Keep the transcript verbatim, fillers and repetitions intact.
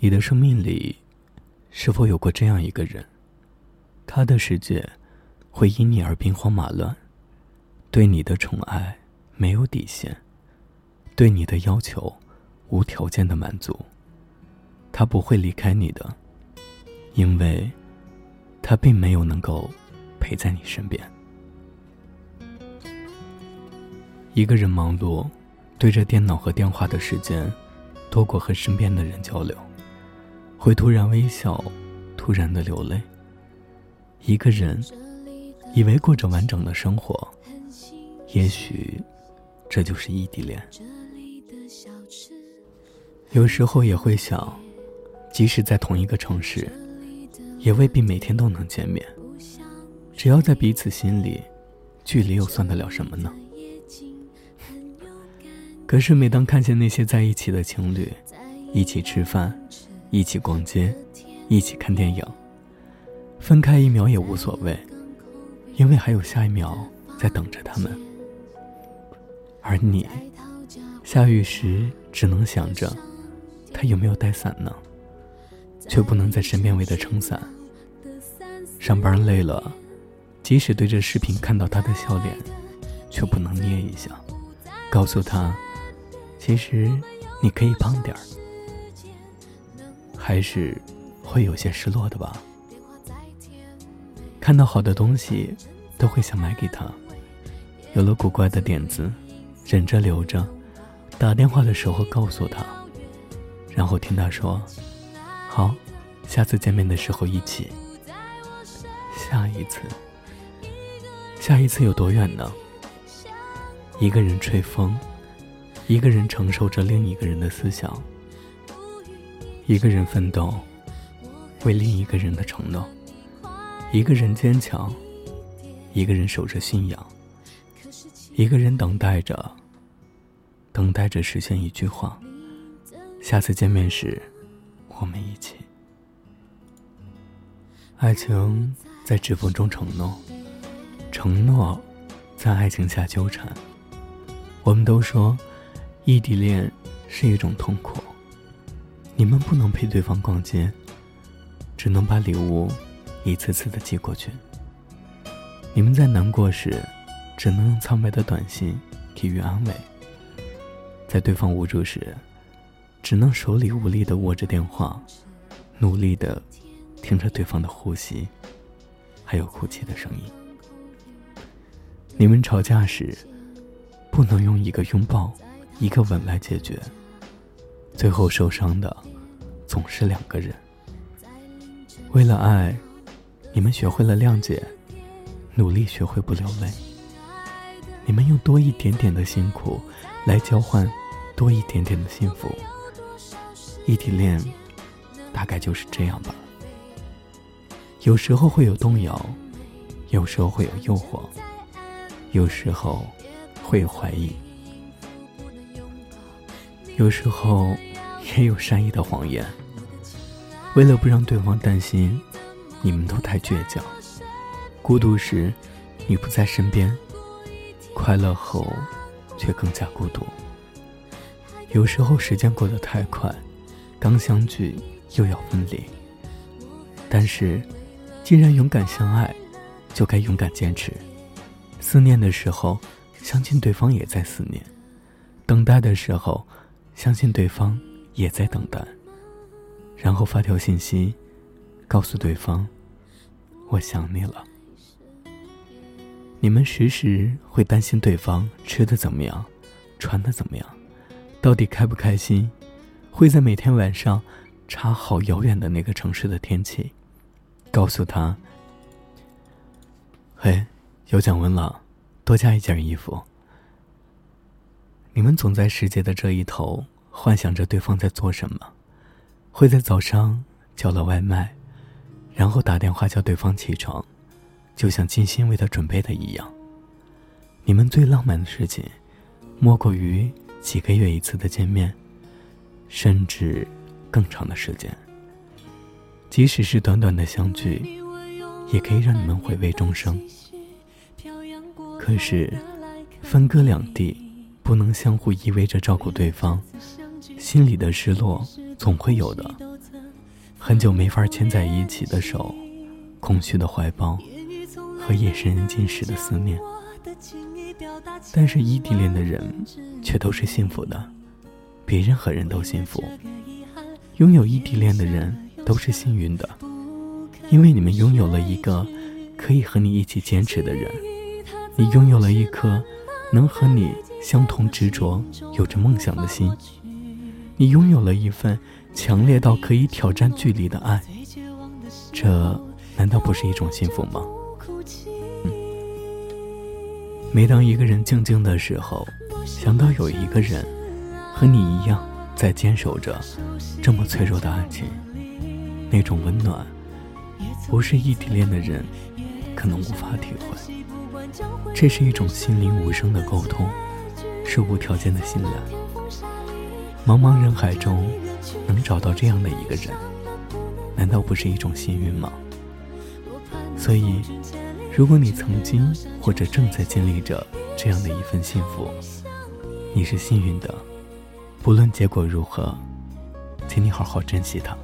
你的生命里是否有过这样一个人，他的世界会因你而兵荒马乱，对你的宠爱没有底线，对你的要求无条件的满足，他不会离开你的，因为他并没有能够陪在你身边。一个人忙碌，对着电脑和电话的时间多过和身边的人交流，会突然微笑，突然的流泪。一个人以为过着完整的生活，也许这就是异地恋。有时候也会想，即使在同一个城市，也未必每天都能见面，只要在彼此心里，距离又算得了什么呢？可是每当看见那些在一起的情侣，一起吃饭，一起逛街，一起看电影，分开一秒也无所谓，因为还有下一秒在等着他们。而你下雨时只能想着他有没有带伞呢，却不能在身边为他撑伞。上班累了，即使对着视频看到他的笑脸，却不能捏一下，告诉他其实你可以胖点儿，还是会有些失落的吧。看到好的东西都会想买给他，有了古怪的点子忍着留着，打电话的时候告诉他，然后听他说好，下次见面的时候一起。下一次下一次有多远呢？一个人吹风，一个人承受着另一个人的思想，一个人奋斗，为另一个人的承诺，一个人坚强，一个人守着信仰，一个人等待着，等待着实现一句话：下次见面时，我们一起。爱情在指缝中承诺，承诺在爱情下纠缠。我们都说，异地恋是一种痛苦。你们不能陪对方逛街，只能把礼物一次次的寄过去。你们在难过时，只能用苍白的短信给予安慰。在对方无助时，只能手里无力的握着电话，努力的听着对方的呼吸，还有哭泣的声音。你们吵架时，不能用一个拥抱，一个吻来解决。最后受伤的总是两个人。为了爱，你们学会了谅解，努力学会不流泪。你们用多一点点的辛苦来交换多一点点的幸福。异地恋大概就是这样吧。有时候会有动摇，有时候会有诱惑，有时候会有怀疑，有时候也有善意的谎言。为了不让对方担心，你们都太倔强。孤独时你不在身边，快乐后却更加孤独。有时候时间过得太快，刚相聚又要分离。但是既然勇敢相爱，就该勇敢坚持。思念的时候相信对方也在思念，等待的时候相信对方也在等待，然后发条信息告诉对方我想你了。你们时时会担心对方吃的怎么样，穿的怎么样，到底开不开心，会在每天晚上查好遥远的那个城市的天气，告诉他嘿，有降温了，多加一件衣服。你们总在世界的这一头幻想着对方在做什么，会在早上叫了外卖，然后打电话叫对方起床，就像精心为他准备的一样。你们最浪漫的事情莫过于几个月一次的见面，甚至更长的时间。即使是短短的相聚，也可以让你们回味终生。可是分隔两地，不能相互依偎着照顾对方，心里的失落总会有的，很久没法牵在一起的手，空虚的怀抱和夜深人静时的思念。但是异地恋的人却都是幸福的，比任何人都幸福。拥有异地恋的人都是幸运的，因为你们拥有了一个可以和你一起坚持的人，你拥有了一颗能和你相同执着有着梦想的心，你拥有了一份强烈到可以挑战距离的爱，这难道不是一种幸福吗？嗯、每当一个人静静的时候，想到有一个人和你一样在坚守着这么脆弱的爱情，那种温暖不是异地恋的人可能无法体会。这是一种心灵无声的沟通，是无条件的信任。茫茫人海中能找到这样的一个人，难道不是一种幸运吗？所以如果你曾经或者正在经历着这样的一份幸福，你是幸运的，不论结果如何，请你好好珍惜它。